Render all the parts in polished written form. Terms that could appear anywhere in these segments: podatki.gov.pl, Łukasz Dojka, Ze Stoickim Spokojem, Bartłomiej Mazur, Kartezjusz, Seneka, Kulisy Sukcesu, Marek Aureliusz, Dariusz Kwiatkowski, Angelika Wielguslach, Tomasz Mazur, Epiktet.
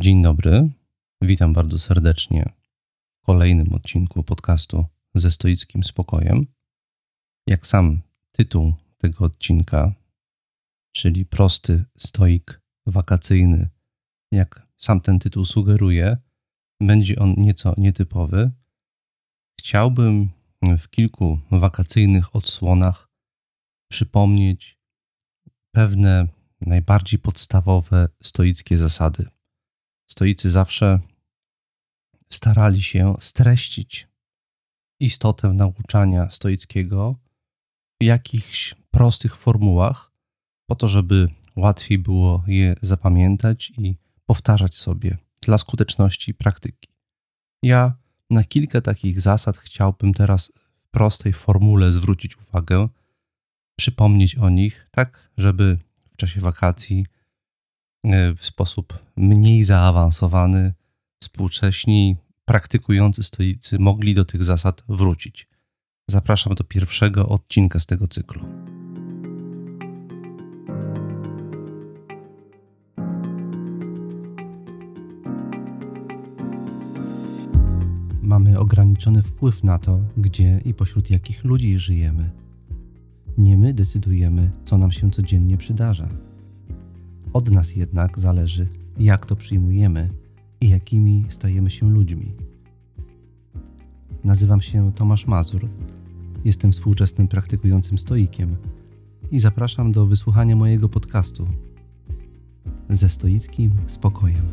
Dzień dobry, witam bardzo serdecznie w kolejnym odcinku podcastu Ze Stoickim Spokojem. Jak sam tytuł tego odcinka, czyli prosty stoik wakacyjny, jak sam ten tytuł sugeruje, będzie on nieco nietypowy. Chciałbym w kilku wakacyjnych odsłonach przypomnieć pewne najbardziej podstawowe stoickie zasady. Stoicy zawsze starali się streścić istotę nauczania stoickiego w jakichś prostych formułach, po to, żeby łatwiej było je zapamiętać i powtarzać sobie dla skuteczności praktyki. Ja na kilka takich zasad chciałbym teraz w prostej formule zwrócić uwagę, przypomnieć o nich, tak żeby w czasie wakacji w sposób mniej zaawansowany współcześni praktykujący stoicy mogli do tych zasad wrócić. Zapraszam do pierwszego odcinka z tego cyklu. Mamy ograniczony wpływ na to, gdzie i pośród jakich ludzi żyjemy. Nie my decydujemy, co nam się codziennie przydarza. Od nas jednak zależy, jak to przyjmujemy i jakimi stajemy się ludźmi. Nazywam się Tomasz Mazur, jestem współczesnym praktykującym stoikiem i zapraszam do wysłuchania mojego podcastu Ze Stoickim Spokojem.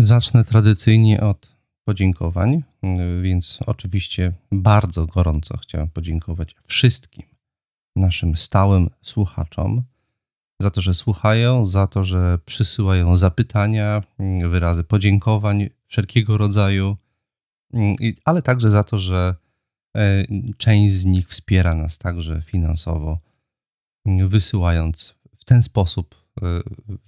Zacznę tradycyjnie od podziękowań, więc oczywiście bardzo gorąco chciałem podziękować wszystkim naszym stałym słuchaczom za to, że słuchają, za to, że przysyłają zapytania, wyrazy podziękowań wszelkiego rodzaju, ale także za to, że część z nich wspiera nas także finansowo, wysyłając w ten sposób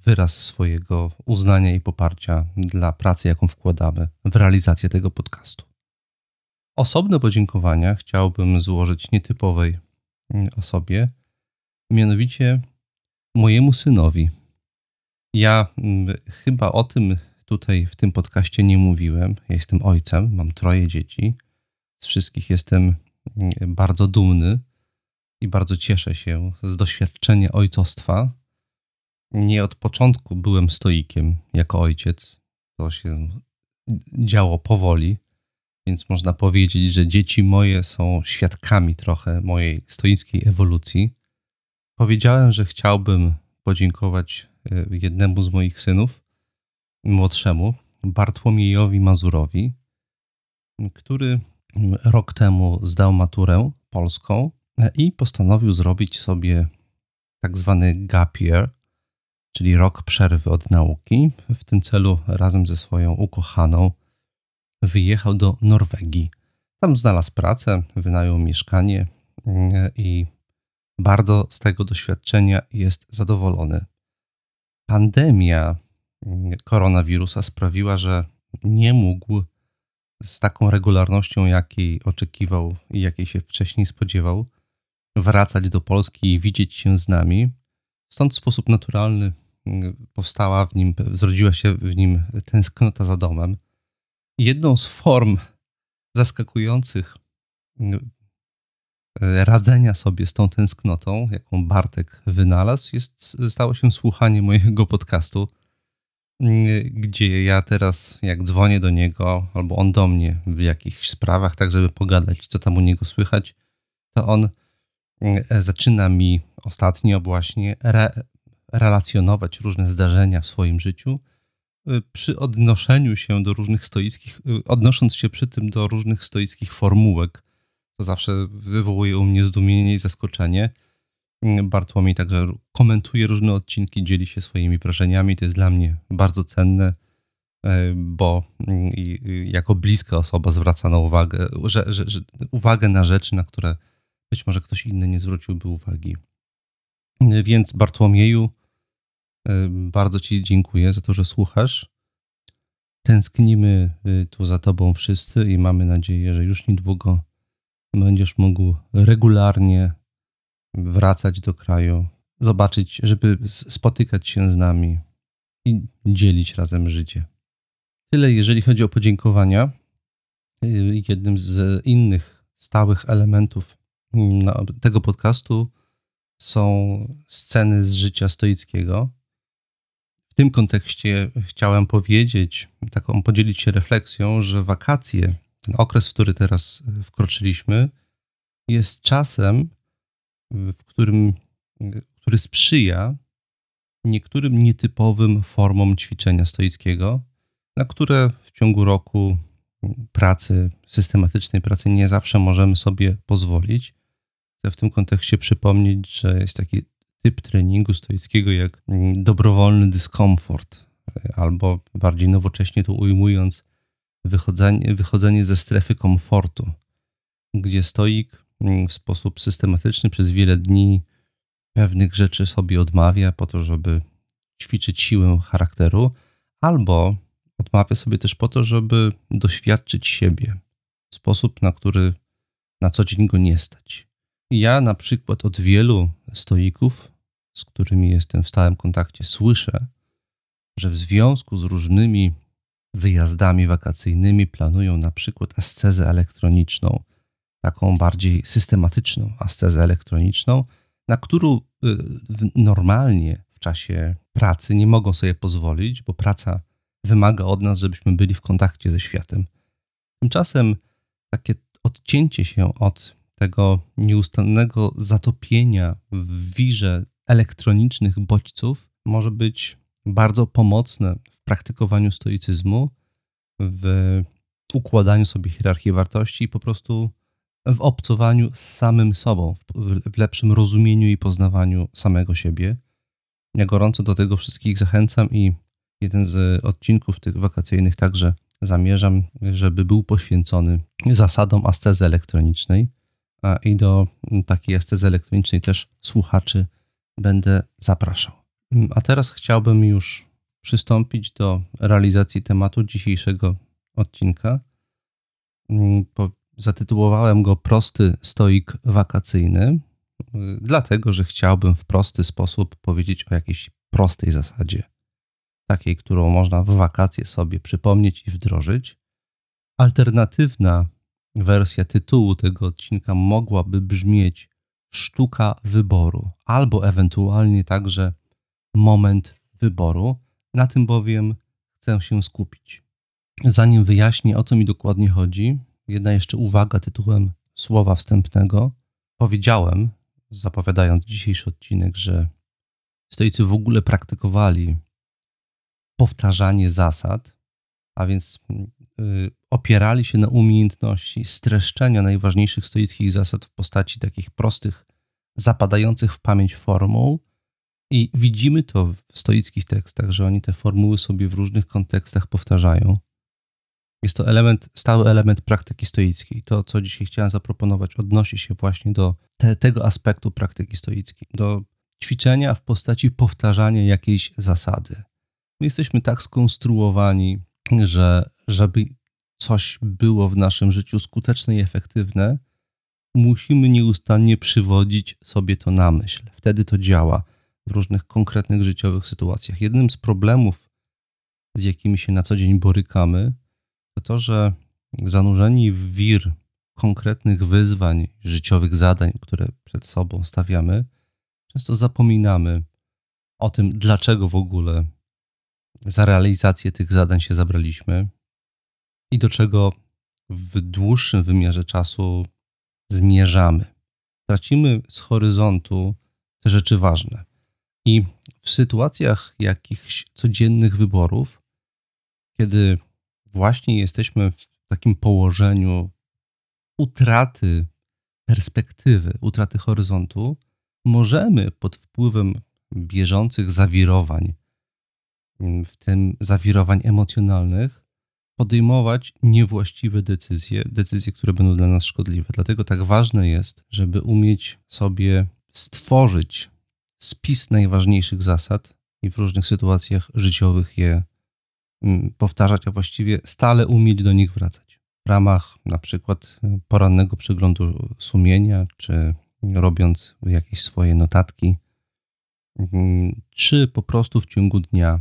wyraz swojego uznania i poparcia dla pracy, jaką wkładamy w realizację tego podcastu. Osobne podziękowania chciałbym złożyć nietypowej osobie, mianowicie mojemu synowi. Ja chyba o tym tutaj w tym podcaście nie mówiłem. Ja jestem ojcem, mam 3 dzieci. Z wszystkich jestem bardzo dumny i bardzo cieszę się z doświadczenia ojcostwa. Nie od początku byłem stoikiem jako ojciec. To się działo powoli, więc można powiedzieć, że dzieci moje są świadkami trochę mojej stoickiej ewolucji. Powiedziałem, że chciałbym podziękować jednemu z moich synów, młodszemu, Bartłomiejowi Mazurowi, który rok temu zdał maturę polską i postanowił zrobić sobie tak zwany gap year, czyli rok przerwy od nauki. W tym celu razem ze swoją ukochaną wyjechał do Norwegii. Tam znalazł pracę, wynajął mieszkanie i bardzo z tego doświadczenia jest zadowolony. Pandemia koronawirusa sprawiła, że nie mógł z taką regularnością, jakiej oczekiwał i jakiej się wcześniej spodziewał, wracać do Polski i widzieć się z nami. Stąd w sposób naturalny zrodziła się w nim tęsknota za domem. Jedną z form zaskakujących radzenia sobie z tą tęsknotą, jaką Bartek wynalazł, stało się słuchanie mojego podcastu, gdzie ja teraz, jak dzwonię do niego, albo on do mnie w jakichś sprawach, tak żeby pogadać, co tam u niego słychać, to on zaczyna mi ostatnio właśnie relacjonować różne zdarzenia w swoim życiu, odnosząc się przy tym do różnych stoickich formułek. To zawsze wywołuje u mnie zdumienie i zaskoczenie. Bartłomiej także komentuje różne odcinki, dzieli się swoimi wrażeniami. To jest dla mnie bardzo cenne, bo jako bliska osoba zwraca na uwagę, uwagę na rzeczy, na które być może ktoś inny nie zwróciłby uwagi. Więc Bartłomieju, bardzo Ci dziękuję za to, że słuchasz. Tęsknimy tu za Tobą wszyscy i mamy nadzieję, że już niedługo będziesz mógł regularnie wracać do kraju, zobaczyć, żeby spotykać się z nami i dzielić razem życie. Tyle jeżeli chodzi o podziękowania. Jednym z innych stałych elementów tego podcastu są sceny z życia stoickiego. W tym kontekście chciałem powiedzieć, podzielić się refleksją, że wakacje, ten okres, w który teraz wkroczyliśmy, jest czasem, który sprzyja niektórym nietypowym formom ćwiczenia stoickiego, na które w ciągu roku systematycznej pracy nie zawsze możemy sobie pozwolić. Chcę w tym kontekście przypomnieć, że jest taki typ treningu stoickiego jak dobrowolny dyskomfort, albo bardziej nowocześnie to ujmując, wychodzenie ze strefy komfortu, gdzie stoik w sposób systematyczny przez wiele dni pewnych rzeczy sobie odmawia po to, żeby ćwiczyć siłę charakteru, albo odmawia sobie też po to, żeby doświadczyć siebie w sposób, na który na co dzień go nie stać. Ja na przykład od wielu stoików, z którymi jestem w stałym kontakcie, słyszę, że w związku z różnymi wyjazdami wakacyjnymi planują na przykład ascezę elektroniczną, taką bardziej systematyczną ascezę elektroniczną, na którą normalnie w czasie pracy nie mogą sobie pozwolić, bo praca wymaga od nas, żebyśmy byli w kontakcie ze światem. Tymczasem takie odcięcie się od tego nieustannego zatopienia w wirze elektronicznych bodźców może być bardzo pomocne w praktykowaniu stoicyzmu, w układaniu sobie hierarchii wartości i po prostu w obcowaniu z samym sobą, w lepszym rozumieniu i poznawaniu samego siebie. Ja gorąco do tego wszystkich zachęcam i jeden z odcinków tych wakacyjnych także zamierzam, żeby był poświęcony zasadom ascezy elektronicznej. I do takiej ascezy elektronicznej też słuchaczy będę zapraszał. A teraz chciałbym już przystąpić do realizacji tematu dzisiejszego odcinka. Zatytułowałem go Prosty stoik wakacyjny, dlatego że chciałbym w prosty sposób powiedzieć o jakiejś prostej zasadzie, takiej, którą można w wakacje sobie przypomnieć i wdrożyć. Alternatywna wersja tytułu tego odcinka mogłaby brzmieć Sztuka wyboru, albo ewentualnie także Moment wyboru. Na tym bowiem chcę się skupić. Zanim wyjaśnię, o co mi dokładnie chodzi, jedna jeszcze uwaga tytułem słowa wstępnego. Powiedziałem, zapowiadając dzisiejszy odcinek, że stoicy w ogóle praktykowali powtarzanie zasad, a więc opierali się na umiejętności streszczenia najważniejszych stoickich zasad w postaci takich prostych, zapadających w pamięć formuł. I widzimy to w stoickich tekstach, że oni te formuły sobie w różnych kontekstach powtarzają. Jest to stały element praktyki stoickiej. To, co dzisiaj chciałem zaproponować, odnosi się właśnie do tego aspektu praktyki stoickiej, do ćwiczenia w postaci powtarzania jakiejś zasady. My jesteśmy tak skonstruowani, że żeby coś było w naszym życiu skuteczne i efektywne, musimy nieustannie przywodzić sobie to na myśl. Wtedy to działa w różnych konkretnych życiowych sytuacjach. Jednym z problemów, z jakimi się na co dzień borykamy, to to, że zanurzeni w wir konkretnych wyzwań, życiowych zadań, które przed sobą stawiamy, często zapominamy o tym, dlaczego w ogóle za realizację tych zadań się zabraliśmy i do czego w dłuższym wymiarze czasu zmierzamy. Tracimy z horyzontu te rzeczy ważne. I w sytuacjach jakichś codziennych wyborów, kiedy właśnie jesteśmy w takim położeniu utraty perspektywy, utraty horyzontu, możemy pod wpływem bieżących zawirowań, w tym zawirowań emocjonalnych, podejmować niewłaściwe decyzje, które będą dla nas szkodliwe. Dlatego tak ważne jest, żeby umieć sobie stworzyć spis najważniejszych zasad i w różnych sytuacjach życiowych je powtarzać, a właściwie stale umieć do nich wracać. W ramach na przykład porannego przeglądu sumienia, czy robiąc jakieś swoje notatki, czy po prostu w ciągu dnia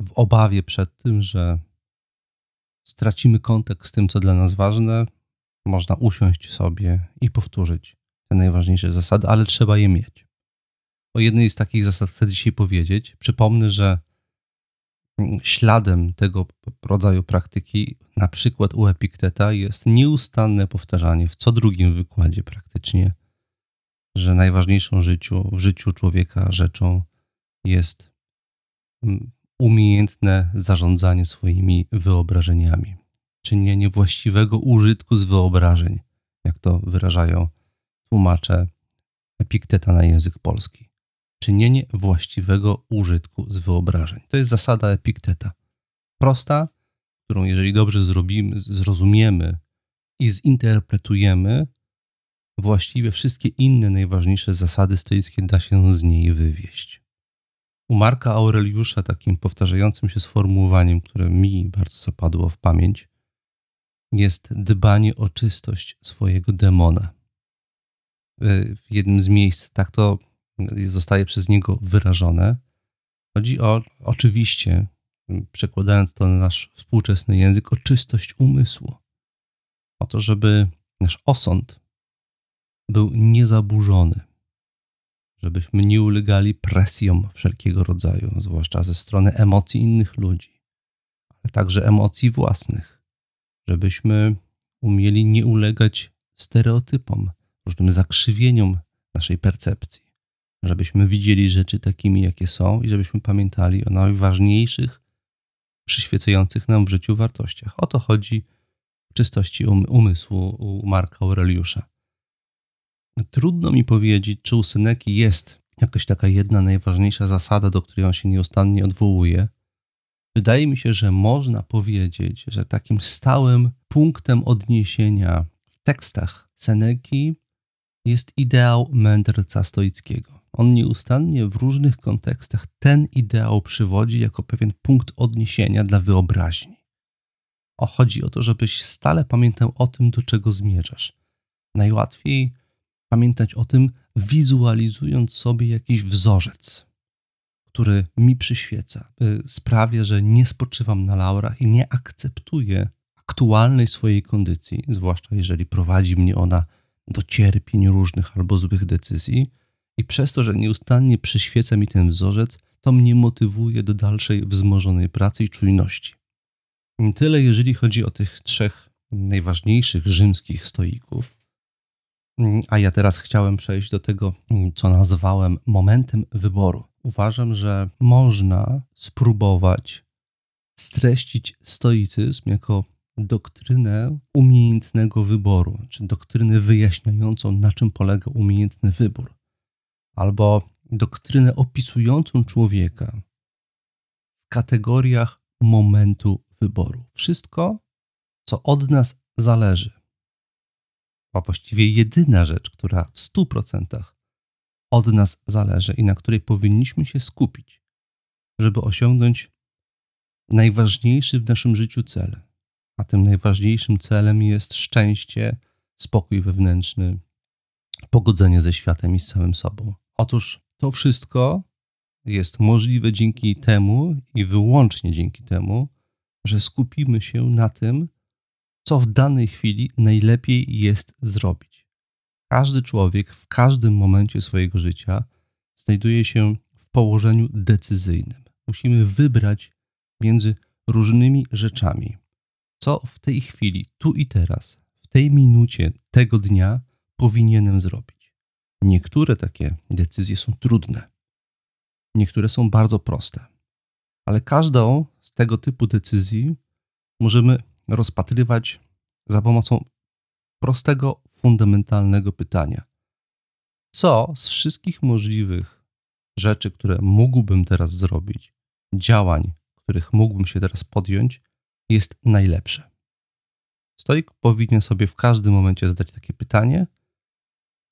w obawie przed tym, że stracimy kontakt z tym, co dla nas ważne, można usiąść sobie i powtórzyć te najważniejsze zasady, ale trzeba je mieć. O jednej z takich zasad chcę dzisiaj powiedzieć. Przypomnę, że śladem tego rodzaju praktyki, na przykład u Epikteta, jest nieustanne powtarzanie w co drugim wykładzie praktycznie, że najważniejszą w życiu człowieka rzeczą jest umiejętne zarządzanie swoimi wyobrażeniami. Czynienie właściwego użytku z wyobrażeń, jak to wyrażają tłumacze Epikteta na język polski. Czynienie właściwego użytku z wyobrażeń. To jest zasada Epikteta. Prosta, którą jeżeli dobrze zrozumiemy i zinterpretujemy, właściwie wszystkie inne najważniejsze zasady stoickie da się z niej wywieść. U Marka Aureliusza takim powtarzającym się sformułowaniem, które mi bardzo zapadło w pamięć, jest dbanie o czystość swojego demona. W jednym z miejsc tak to zostaje przez niego wyrażone. Chodzi o, oczywiście, przekładając to na nasz współczesny język, o czystość umysłu. O to, żeby nasz osąd był niezaburzony. Żebyśmy nie ulegali presjom wszelkiego rodzaju, zwłaszcza ze strony emocji innych ludzi, ale także emocji własnych. Żebyśmy umieli nie ulegać stereotypom, różnym zakrzywieniom naszej percepcji. Żebyśmy widzieli rzeczy takimi, jakie są i żebyśmy pamiętali o najważniejszych, przyświecających nam w życiu wartościach. O to chodzi w czystości umysłu u Marka Aureliusza. Trudno mi powiedzieć, czy u Seneki jest jakaś taka jedna najważniejsza zasada, do której on się nieustannie odwołuje. Wydaje mi się, że można powiedzieć, że takim stałym punktem odniesienia w tekstach Seneki jest ideał mędrca stoickiego. On nieustannie w różnych kontekstach ten ideał przywodzi jako pewien punkt odniesienia dla wyobraźni. Chodzi o to, żebyś stale pamiętał o tym, do czego zmierzasz. Najłatwiej pamiętać o tym, wizualizując sobie jakiś wzorzec, który mi przyświeca, sprawia, że nie spoczywam na laurach i nie akceptuję aktualnej swojej kondycji, zwłaszcza jeżeli prowadzi mnie ona do cierpień różnych albo złych decyzji i przez to, że nieustannie przyświeca mi ten wzorzec, to mnie motywuje do dalszej wzmożonej pracy i czujności. Tyle jeżeli chodzi o tych trzech najważniejszych rzymskich stoików. A ja teraz chciałem przejść do tego, co nazwałem momentem wyboru. Uważam, że można spróbować streścić stoicyzm jako doktrynę umiejętnego wyboru, czy doktrynę wyjaśniającą, na czym polega umiejętny wybór, albo doktrynę opisującą człowieka w kategoriach momentu wyboru. Wszystko, co od nas zależy. A właściwie jedyna rzecz, która w 100% od nas zależy i na której powinniśmy się skupić, żeby osiągnąć najważniejszy w naszym życiu cel. A tym najważniejszym celem jest szczęście, spokój wewnętrzny, pogodzenie ze światem i z samym sobą. Otóż to wszystko jest możliwe dzięki temu i wyłącznie dzięki temu, że skupimy się na tym, co w danej chwili najlepiej jest zrobić. Każdy człowiek w każdym momencie swojego życia znajduje się w położeniu decyzyjnym. Musimy wybrać między różnymi rzeczami, co w tej chwili, tu i teraz, w tej minucie tego dnia powinienem zrobić. Niektóre takie decyzje są trudne, niektóre są bardzo proste, ale każdą z tego typu decyzji możemy rozpatrywać za pomocą prostego, fundamentalnego pytania. Co z wszystkich możliwych rzeczy, które mógłbym teraz zrobić, działań, których mógłbym się teraz podjąć, jest najlepsze? Stoik powinien sobie w każdym momencie zadać takie pytanie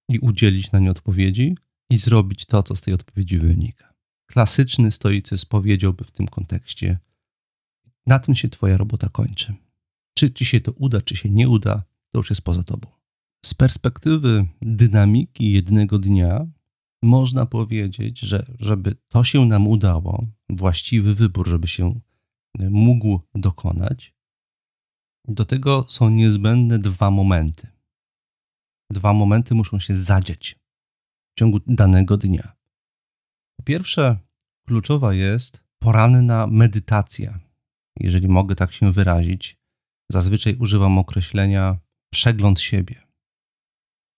i udzielić na nie odpowiedzi i zrobić to, co z tej odpowiedzi wynika. klasyczny stoicyzm powiedziałby w tym kontekście: na tym się twoja robota kończy. Czy ci się to uda, czy się nie uda, to już jest poza tobą. Z perspektywy dynamiki jednego dnia można powiedzieć, że żeby to się nam udało, właściwy wybór, żeby się mógł dokonać, do tego są niezbędne dwa momenty. Dwa momenty muszą się zadziać w ciągu danego dnia. Po pierwsze, kluczowa jest poranna medytacja, jeżeli mogę tak się wyrazić. Zazwyczaj używam określenia przegląd siebie.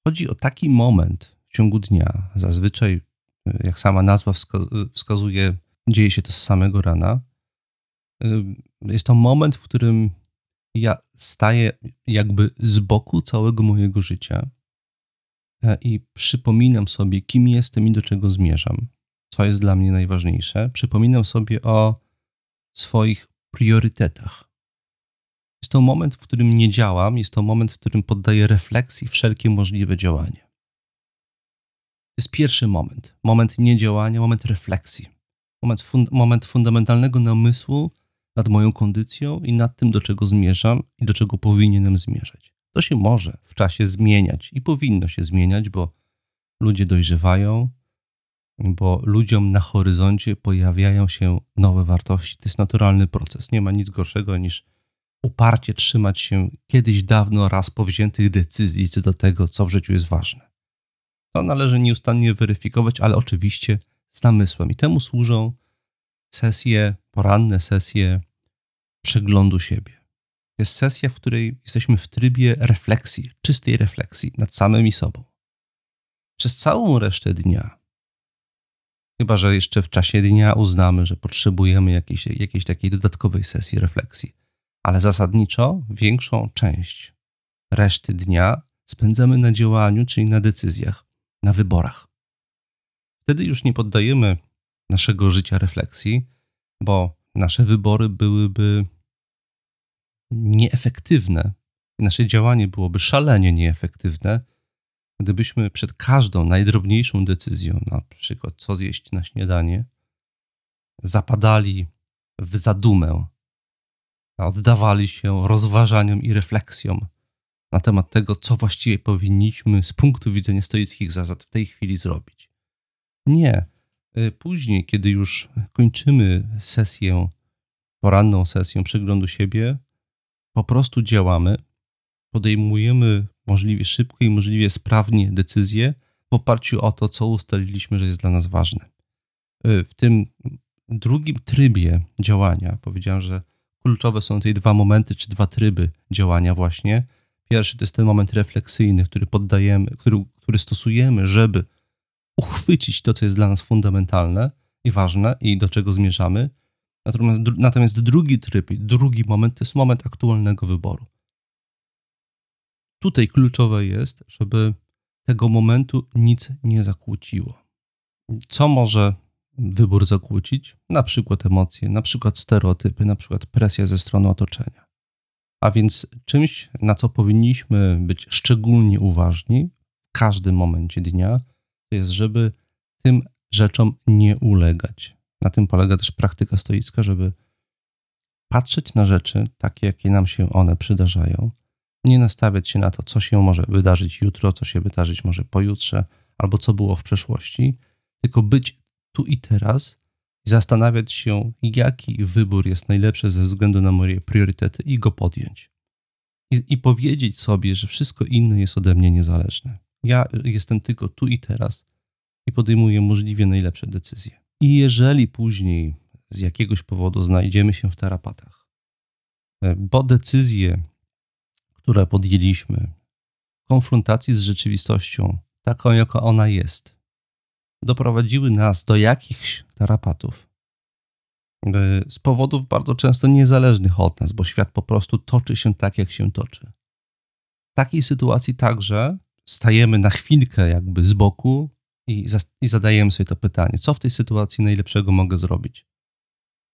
Chodzi o taki moment w ciągu dnia, zazwyczaj, jak sama nazwa wskazuje, dzieje się to z samego rana. Jest to moment, w którym ja staję jakby z boku całego mojego życia i przypominam sobie, kim jestem i do czego zmierzam, co jest dla mnie najważniejsze. Przypominam sobie o swoich priorytetach. Jest to moment, w którym nie działam, jest to moment, w którym poddaję refleksji wszelkie możliwe działanie. To jest pierwszy moment. Moment niedziałania, moment refleksji. Moment fundamentalnego namysłu nad moją kondycją i nad tym, do czego zmierzam i do czego powinienem zmierzać. To się może w czasie zmieniać i powinno się zmieniać, bo ludzie dojrzewają, bo ludziom na horyzoncie pojawiają się nowe wartości. To jest naturalny proces. Nie ma nic gorszego niż uparcie trzymać się kiedyś dawno raz powziętych decyzji co do tego, co w życiu jest ważne. To należy nieustannie weryfikować, ale oczywiście z namysłem. I temu służą poranne sesje przeglądu siebie. Jest sesja, w której jesteśmy w trybie refleksji, czystej refleksji nad samymi sobą. Przez całą resztę dnia, chyba że jeszcze w czasie dnia uznamy, że potrzebujemy jakiejś takiej dodatkowej sesji refleksji, ale zasadniczo większą część reszty dnia spędzamy na działaniu, czyli na decyzjach, na wyborach. Wtedy już nie poddajemy naszego życia refleksji, bo nasze wybory byłyby nieefektywne. Nasze działanie byłoby szalenie nieefektywne, gdybyśmy przed każdą najdrobniejszą decyzją, na przykład co zjeść na śniadanie, zapadali w zadumę, a oddawali się rozważaniom i refleksjom na temat tego, co właściwie powinniśmy z punktu widzenia stoickich zasad w tej chwili zrobić. Nie. Później, kiedy już kończymy sesję, poranną sesję przeglądu siebie, po prostu działamy, podejmujemy możliwie szybko i możliwie sprawnie decyzje w oparciu o to, co ustaliliśmy, że jest dla nas ważne. W tym drugim trybie działania, powiedziałem, że kluczowe są tutaj dwa momenty, czy dwa tryby działania właśnie. Pierwszy to jest ten moment refleksyjny, który stosujemy, żeby uchwycić to, co jest dla nas fundamentalne i ważne i do czego zmierzamy. Natomiast drugi tryb, drugi moment to jest moment aktualnego wyboru. Tutaj kluczowe jest, żeby tego momentu nic nie zakłóciło. Co może wybór zakłócić? Na przykład emocje, na przykład stereotypy, na przykład presja ze strony otoczenia. A więc czymś, na co powinniśmy być szczególnie uważni w każdym momencie dnia, to jest, żeby tym rzeczom nie ulegać. Na tym polega też praktyka stoicka, żeby patrzeć na rzeczy takie, jakie nam się one przydarzają, nie nastawiać się na to, co się może wydarzyć jutro, co się wydarzyć może pojutrze, albo co było w przeszłości, tylko być tu i teraz i zastanawiać się, jaki wybór jest najlepszy ze względu na moje priorytety i go podjąć. I powiedzieć sobie, że wszystko inne jest ode mnie niezależne. Ja jestem tylko tu i teraz i podejmuję możliwie najlepsze decyzje. I jeżeli później z jakiegoś powodu znajdziemy się w tarapatach, bo decyzje, które podjęliśmy w konfrontacji z rzeczywistością, taką jaka ona jest, doprowadziły nas do jakichś tarapatów z powodów bardzo często niezależnych od nas, bo świat po prostu toczy się tak, jak się toczy. W takiej sytuacji także stajemy na chwilkę jakby z boku i zadajemy sobie to pytanie, co w tej sytuacji najlepszego mogę zrobić?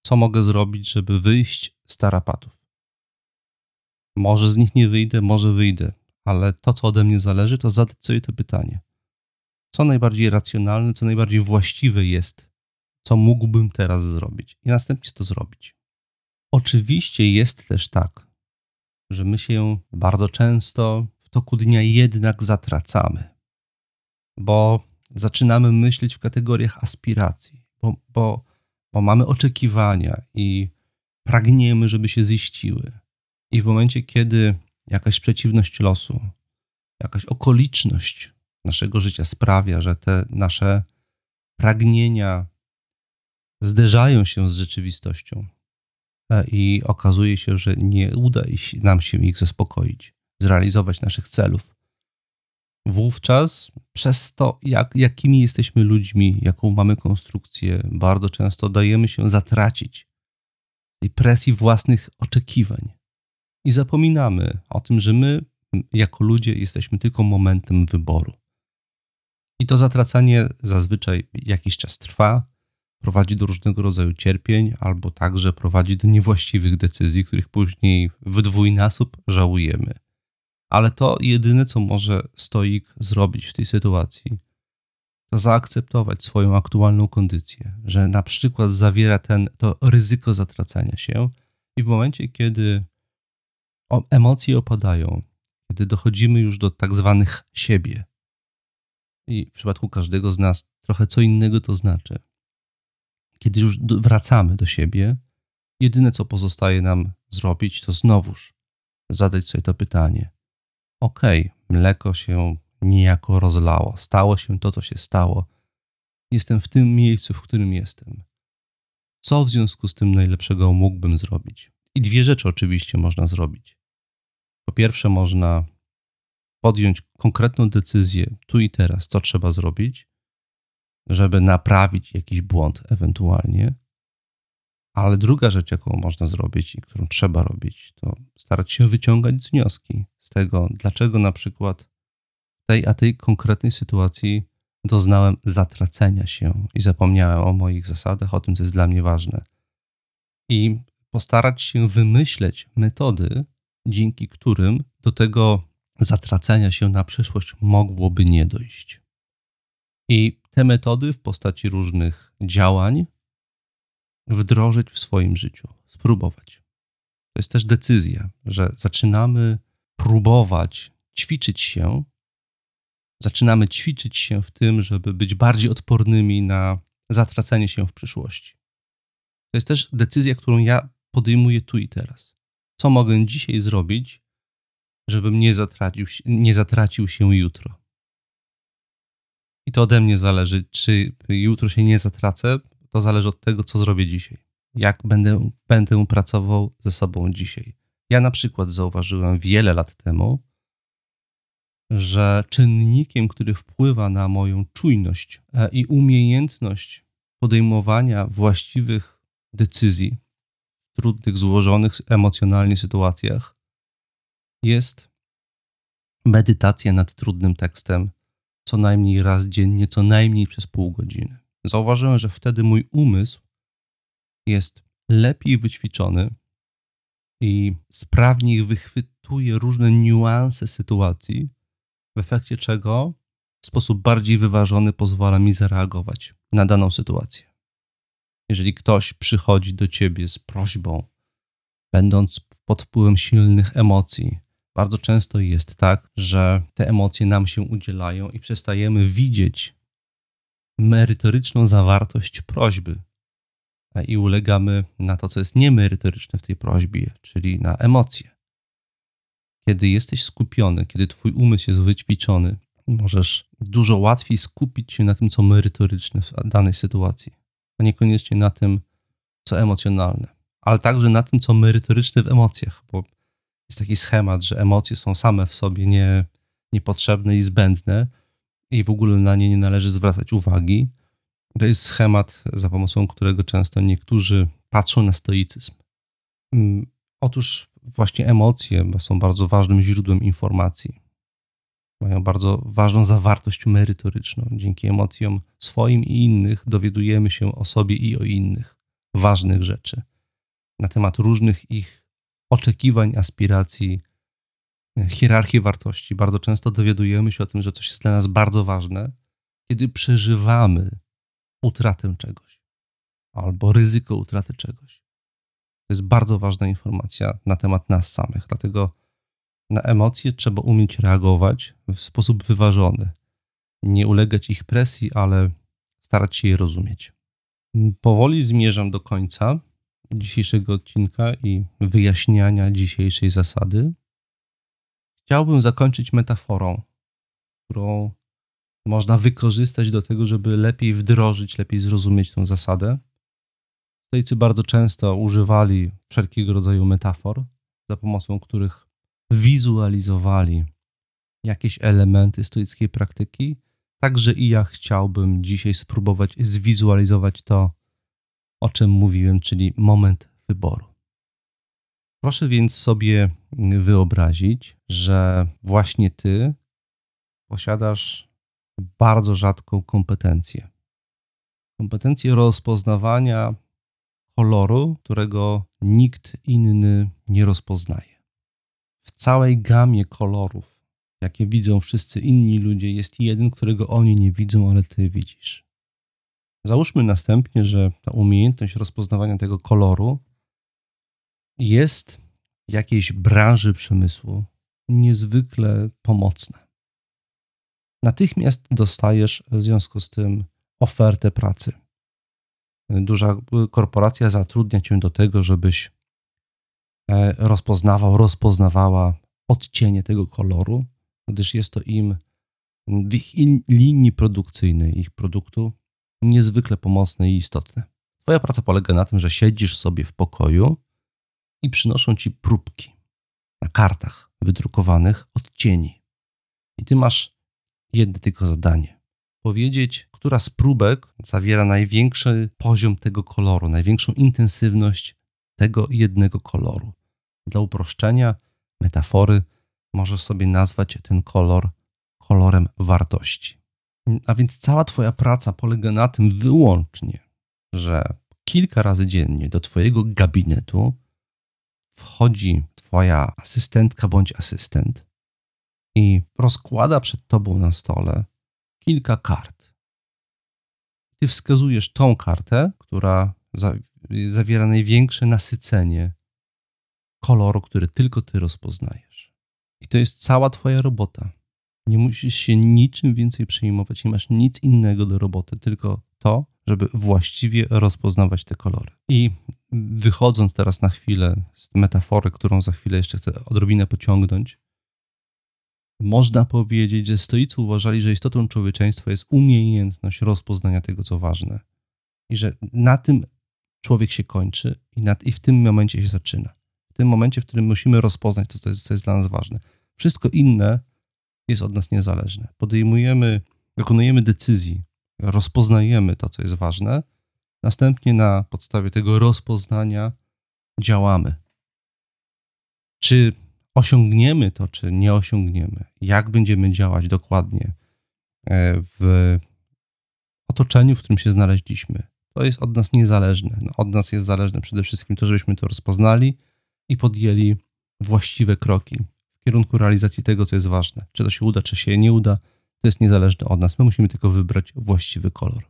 Co mogę zrobić, żeby wyjść z tarapatów? Może z nich nie wyjdę, może wyjdę, ale to, co ode mnie zależy, to zadać sobie to pytanie. Co najbardziej racjonalne, co najbardziej właściwe jest co mógłbym teraz zrobić i następnie to zrobić. Oczywiście jest też tak, że my się bardzo często w toku dnia jednak zatracamy, bo zaczynamy myśleć w kategoriach aspiracji, bo mamy oczekiwania i pragniemy, żeby się ziściły. I w momencie, kiedy jakaś przeciwność losu, jakaś okoliczność naszego życia sprawia, że te nasze pragnienia zderzają się z rzeczywistością i okazuje się, że nie uda nam się ich zaspokoić, zrealizować naszych celów. Wówczas przez to, jakimi jesteśmy ludźmi, jaką mamy konstrukcję, bardzo często dajemy się zatracić tej presji własnych oczekiwań. I zapominamy o tym, że my jako ludzie jesteśmy tylko momentem wyboru. I to zatracanie zazwyczaj jakiś czas trwa, prowadzi do różnego rodzaju cierpień, albo także prowadzi do niewłaściwych decyzji, których później w dwójnasób żałujemy. Ale to jedyne, co może stoik zrobić w tej sytuacji, to zaakceptować swoją aktualną kondycję, że na przykład zawiera to ryzyko zatracania się i w momencie, kiedy emocje opadają, kiedy dochodzimy już do tak zwanych siebie. I w przypadku każdego z nas trochę co innego to znaczy. Kiedy już wracamy do siebie, jedyne co pozostaje nam zrobić, to znowuż zadać sobie to pytanie. Mleko się niejako rozlało, stało się to, co się stało. Jestem w tym miejscu, w którym jestem. Co w związku z tym najlepszego mógłbym zrobić? I dwie rzeczy oczywiście można zrobić. Po pierwsze, można podjąć konkretną decyzję tu i teraz, co trzeba zrobić, żeby naprawić jakiś błąd ewentualnie. Ale druga rzecz, jaką można zrobić i którą trzeba robić, to starać się wyciągać wnioski z tego, dlaczego na przykład tej konkretnej sytuacji doznałem zatracenia się i zapomniałem o moich zasadach, o tym, co jest dla mnie ważne. I postarać się wymyśleć metody, dzięki którym do tego zatracenia się na przyszłość mogłoby nie dojść. I te metody w postaci różnych działań wdrożyć w swoim życiu, spróbować. To jest też decyzja, że zaczynamy próbować ćwiczyć się, w tym, żeby być bardziej odpornymi na zatracenie się w przyszłości. To jest też decyzja, którą ja podejmuję tu i teraz. Co mogę dzisiaj zrobić, żebym nie zatracił się jutro? I to ode mnie zależy, czy jutro się nie zatracę, to zależy od tego, co zrobię dzisiaj. Jak będę pracował ze sobą dzisiaj. Ja na przykład zauważyłem wiele lat temu, że czynnikiem, który wpływa na moją czujność i umiejętność podejmowania właściwych decyzji w trudnych, złożonych emocjonalnie sytuacjach jest medytacja nad trudnym tekstem co najmniej raz dziennie, co najmniej przez pół godziny. Zauważyłem, że wtedy mój umysł jest lepiej wyćwiczony i sprawniej wychwytuje różne niuanse sytuacji, w efekcie czego w sposób bardziej wyważony pozwala mi zareagować na daną sytuację. Jeżeli ktoś przychodzi do ciebie z prośbą, będąc pod wpływem silnych emocji, bardzo często jest tak, że te emocje nam się udzielają i przestajemy widzieć merytoryczną zawartość prośby i ulegamy na to, co jest niemerytoryczne w tej prośbie, czyli na emocje. Kiedy jesteś skupiony, kiedy twój umysł jest wyćwiczony, możesz dużo łatwiej skupić się na tym, co merytoryczne w danej sytuacji, a niekoniecznie na tym, co emocjonalne, ale także na tym, co merytoryczne w emocjach, bo jest taki schemat, że emocje są same w sobie niepotrzebne i zbędne i w ogóle na nie nie należy zwracać uwagi. To jest schemat, za pomocą którego często niektórzy patrzą na stoicyzm. Otóż właśnie emocje są bardzo ważnym źródłem informacji. Mają bardzo ważną zawartość merytoryczną. Dzięki emocjom swoim i innych dowiadujemy się o sobie i o innych ważnych rzeczy na temat różnych ich oczekiwań, aspiracji, hierarchii wartości. Bardzo często dowiadujemy się o tym, że coś jest dla nas bardzo ważne, kiedy przeżywamy utratę czegoś. albo ryzyko utraty czegoś. To jest bardzo ważna informacja na temat nas samych, dlatego na emocje trzeba umieć reagować w sposób wyważony. Nie ulegać ich presji, ale starać się je rozumieć. Powoli zmierzam do końca dzisiejszego odcinka i wyjaśniania dzisiejszej zasady. Chciałbym zakończyć metaforą, którą można wykorzystać do tego, żeby lepiej wdrożyć, lepiej zrozumieć tę zasadę. Stoicy bardzo często używali wszelkiego rodzaju metafor, za pomocą których wizualizowali jakieś elementy stoickiej praktyki. Także i ja chciałbym dzisiaj spróbować zwizualizować to, o czym mówiłem, czyli moment wyboru. Proszę więc sobie wyobrazić, że właśnie ty posiadasz bardzo rzadką kompetencję. Kompetencję rozpoznawania koloru, którego nikt inny nie rozpoznaje. W całej gamie kolorów, jakie widzą wszyscy inni ludzie, jest jeden, którego oni nie widzą, ale ty widzisz. Załóżmy następnie, że ta umiejętność rozpoznawania tego koloru jest w jakiejś branży przemysłu niezwykle pomocna. Natychmiast dostajesz w związku z tym ofertę pracy. Duża korporacja zatrudnia cię do tego, żebyś rozpoznawała odcienie tego koloru, gdyż jest to im w ich linii produkcyjnej, ich produktu niezwykle pomocne i istotne. Twoja praca polega na tym, że siedzisz sobie w pokoju i przynoszą ci próbki na kartach wydrukowanych odcieni. I ty masz jedno tylko zadanie. Powiedzieć, która z próbek zawiera największy poziom tego koloru, największą intensywność tego jednego koloru. Dla uproszczenia, metafory, możesz sobie nazwać ten kolor kolorem wartości. A więc cała twoja praca polega na tym wyłącznie, że kilka razy dziennie do twojego gabinetu wchodzi twoja asystentka bądź asystent i rozkłada przed tobą na stole kilka kart. Ty wskazujesz tą kartę, która zawiera największe nasycenie koloru, który tylko ty rozpoznajesz. I to jest cała twoja robota. Nie musisz się niczym więcej przejmować, nie masz nic innego do roboty, tylko to, żeby właściwie rozpoznawać te kolory. I wychodząc teraz na chwilę z metafory, którą za chwilę jeszcze chcę odrobinę pociągnąć, można powiedzieć, że stoicy uważali, że istotą człowieczeństwa jest umiejętność rozpoznania tego, co ważne. I że na tym człowiek się kończy i w tym momencie się zaczyna. W tym momencie, w którym musimy rozpoznać to, co jest dla nas ważne. Wszystko inne jest od nas niezależne. Dokonujemy decyzji, rozpoznajemy to, co jest ważne, następnie na podstawie tego rozpoznania działamy. Czy osiągniemy to, czy nie osiągniemy, jak będziemy działać dokładnie w otoczeniu, w którym się znaleźliśmy, to jest od nas niezależne. Od nas jest zależne przede wszystkim to, żebyśmy to rozpoznali i podjęli właściwe kroki w kierunku realizacji tego, co jest ważne. Czy to się uda, czy się nie uda, to jest niezależne od nas. My musimy tylko wybrać właściwy kolor.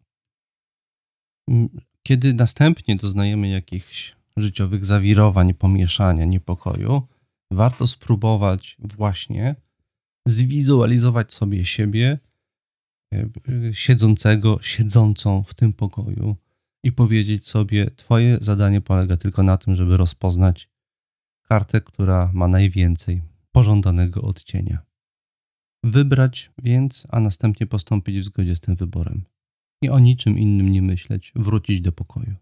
Kiedy następnie doznajemy jakichś życiowych zawirowań, pomieszania, niepokoju, warto spróbować właśnie zwizualizować sobie siebie siedzącą w tym pokoju i powiedzieć sobie, twoje zadanie polega tylko na tym, żeby rozpoznać kartę, która ma najwięcej pożądanego odcienia. Wybrać więc, a następnie postąpić w zgodzie z tym wyborem. I o niczym innym nie myśleć, wrócić do pokoju.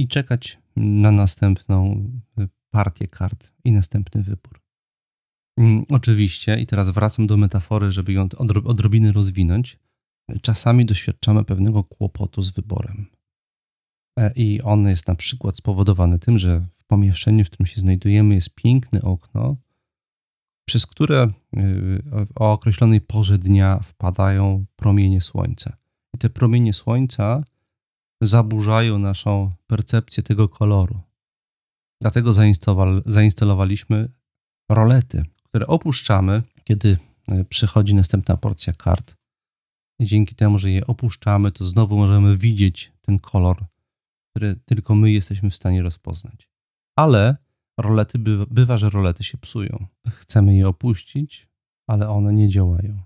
I czekać na następną partię kart i następny wybór. Oczywiście, i teraz wracam do metafory, żeby ją odrobinę rozwinąć, czasami doświadczamy pewnego kłopotu z wyborem. I on jest na przykład spowodowany tym, że w pomieszczeniu, w którym się znajdujemy, jest piękne okno, przez które o określonej porze dnia wpadają promienie słońca. I te promienie słońca zaburzają naszą percepcję tego koloru. Dlatego zainstalowaliśmy rolety, które opuszczamy, kiedy przychodzi następna porcja kart. I dzięki temu, że je opuszczamy, to znowu możemy widzieć ten kolor, które tylko my jesteśmy w stanie rozpoznać. Ale rolety bywa, że rolety się psują. Chcemy je opuścić, ale one nie działają.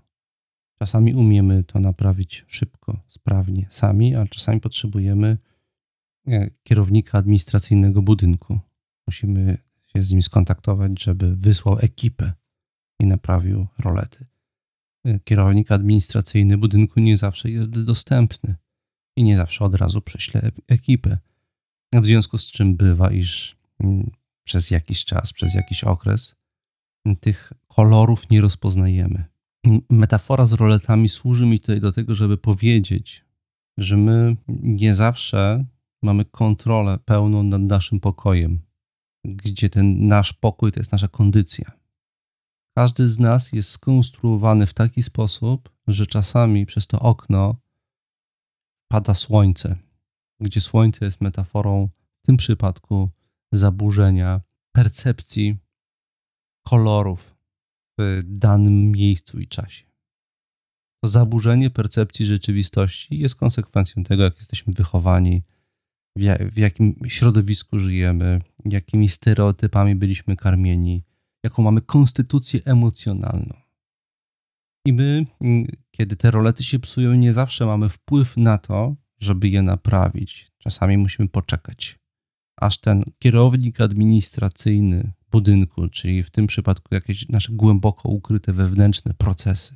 Czasami umiemy to naprawić szybko, sprawnie, sami, a czasami potrzebujemy kierownika administracyjnego budynku. Musimy się z nim skontaktować, żeby wysłał ekipę i naprawił rolety. Kierownik administracyjny budynku nie zawsze jest dostępny i nie zawsze od razu prześle ekipę. W związku z czym bywa, iż przez jakiś czas, przez jakiś okres tych kolorów nie rozpoznajemy. Metafora z roletami służy mi tutaj do tego, żeby powiedzieć, że my nie zawsze mamy kontrolę pełną nad naszym pokojem, gdzie ten nasz pokój to jest nasza kondycja. Każdy z nas jest skonstruowany w taki sposób, że czasami przez to okno pada słońce, gdzie słońce jest metaforą w tym przypadku zaburzenia percepcji kolorów w danym miejscu i czasie. To zaburzenie percepcji rzeczywistości jest konsekwencją tego, jak jesteśmy wychowani, w jakim środowisku żyjemy, jakimi stereotypami byliśmy karmieni, jaką mamy konstytucję emocjonalną. I my, kiedy te rolety się psują, nie zawsze mamy wpływ na to, żeby je naprawić. Czasami musimy poczekać, aż ten kierownik administracyjny budynku, czyli w tym przypadku jakieś nasze głęboko ukryte wewnętrzne procesy,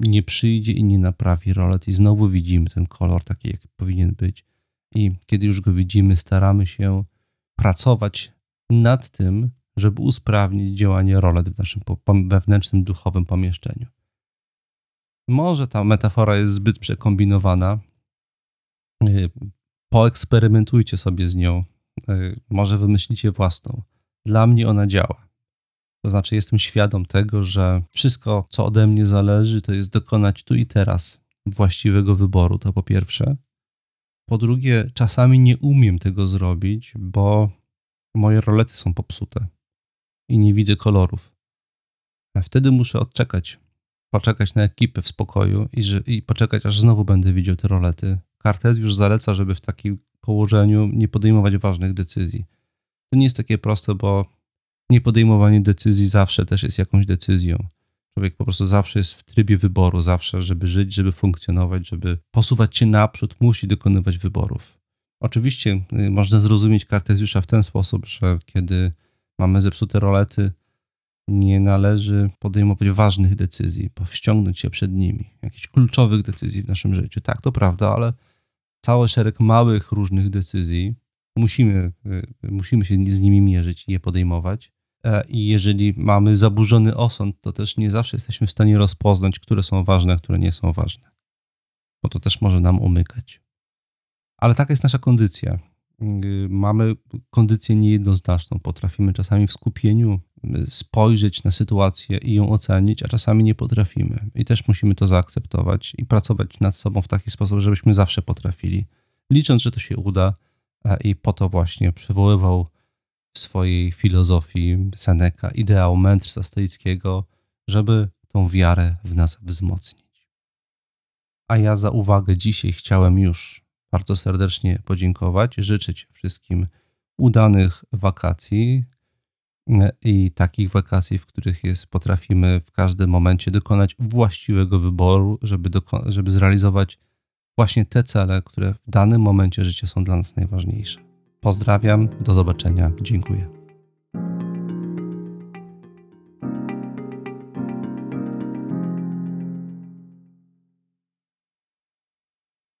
nie przyjdzie i nie naprawi rolet i znowu widzimy ten kolor taki, jaki powinien być. I kiedy już go widzimy, staramy się pracować nad tym, żeby usprawnić działanie rolet w naszym wewnętrznym, duchowym pomieszczeniu. Może ta metafora jest zbyt przekombinowana. Poeksperymentujcie sobie z nią. Może wymyślicie własną. Dla mnie ona działa. To znaczy jestem świadom tego, że wszystko, co ode mnie zależy, to jest dokonać tu i teraz właściwego wyboru. To po pierwsze. Po drugie, czasami nie umiem tego zrobić, bo moje rolety są popsute i nie widzę kolorów. A wtedy muszę poczekać na ekipę w spokoju i poczekać, aż znowu będę widział te rolety. Kartezjusz zaleca, żeby w takim położeniu nie podejmować ważnych decyzji. To nie jest takie proste, bo niepodejmowanie decyzji zawsze też jest jakąś decyzją. Człowiek po prostu zawsze jest w trybie wyboru, zawsze, żeby żyć, żeby funkcjonować, żeby posuwać się naprzód, musi dokonywać wyborów. Oczywiście można zrozumieć Kartezjusza w ten sposób, że kiedy mamy zepsute rolety, nie należy podejmować ważnych decyzji, powściągnąć się przed nimi, jakichś kluczowych decyzji w naszym życiu. Tak, to prawda, ale cały szereg małych, różnych decyzji musimy się z nimi mierzyć i je podejmować. I jeżeli mamy zaburzony osąd, to też nie zawsze jesteśmy w stanie rozpoznać, które są ważne, a które nie są ważne. Bo to też może nam umykać. Ale taka jest nasza kondycja. Mamy kondycję niejednoznaczną. Potrafimy czasami w skupieniu spojrzeć na sytuację i ją ocenić, a czasami nie potrafimy. I też musimy to zaakceptować i pracować nad sobą w taki sposób, żebyśmy zawsze potrafili. Licząc, że to się uda, i po to właśnie przywoływał w swojej filozofii Seneka ideał mędrca stoickiego, żeby tą wiarę w nas wzmocnić. A ja za uwagę dzisiaj chciałem już bardzo serdecznie podziękować, życzyć wszystkim udanych wakacji i takich wakacji, w których potrafimy w każdym momencie dokonać właściwego wyboru, żeby zrealizować właśnie te cele, które w danym momencie życia są dla nas najważniejsze. Pozdrawiam, do zobaczenia, dziękuję.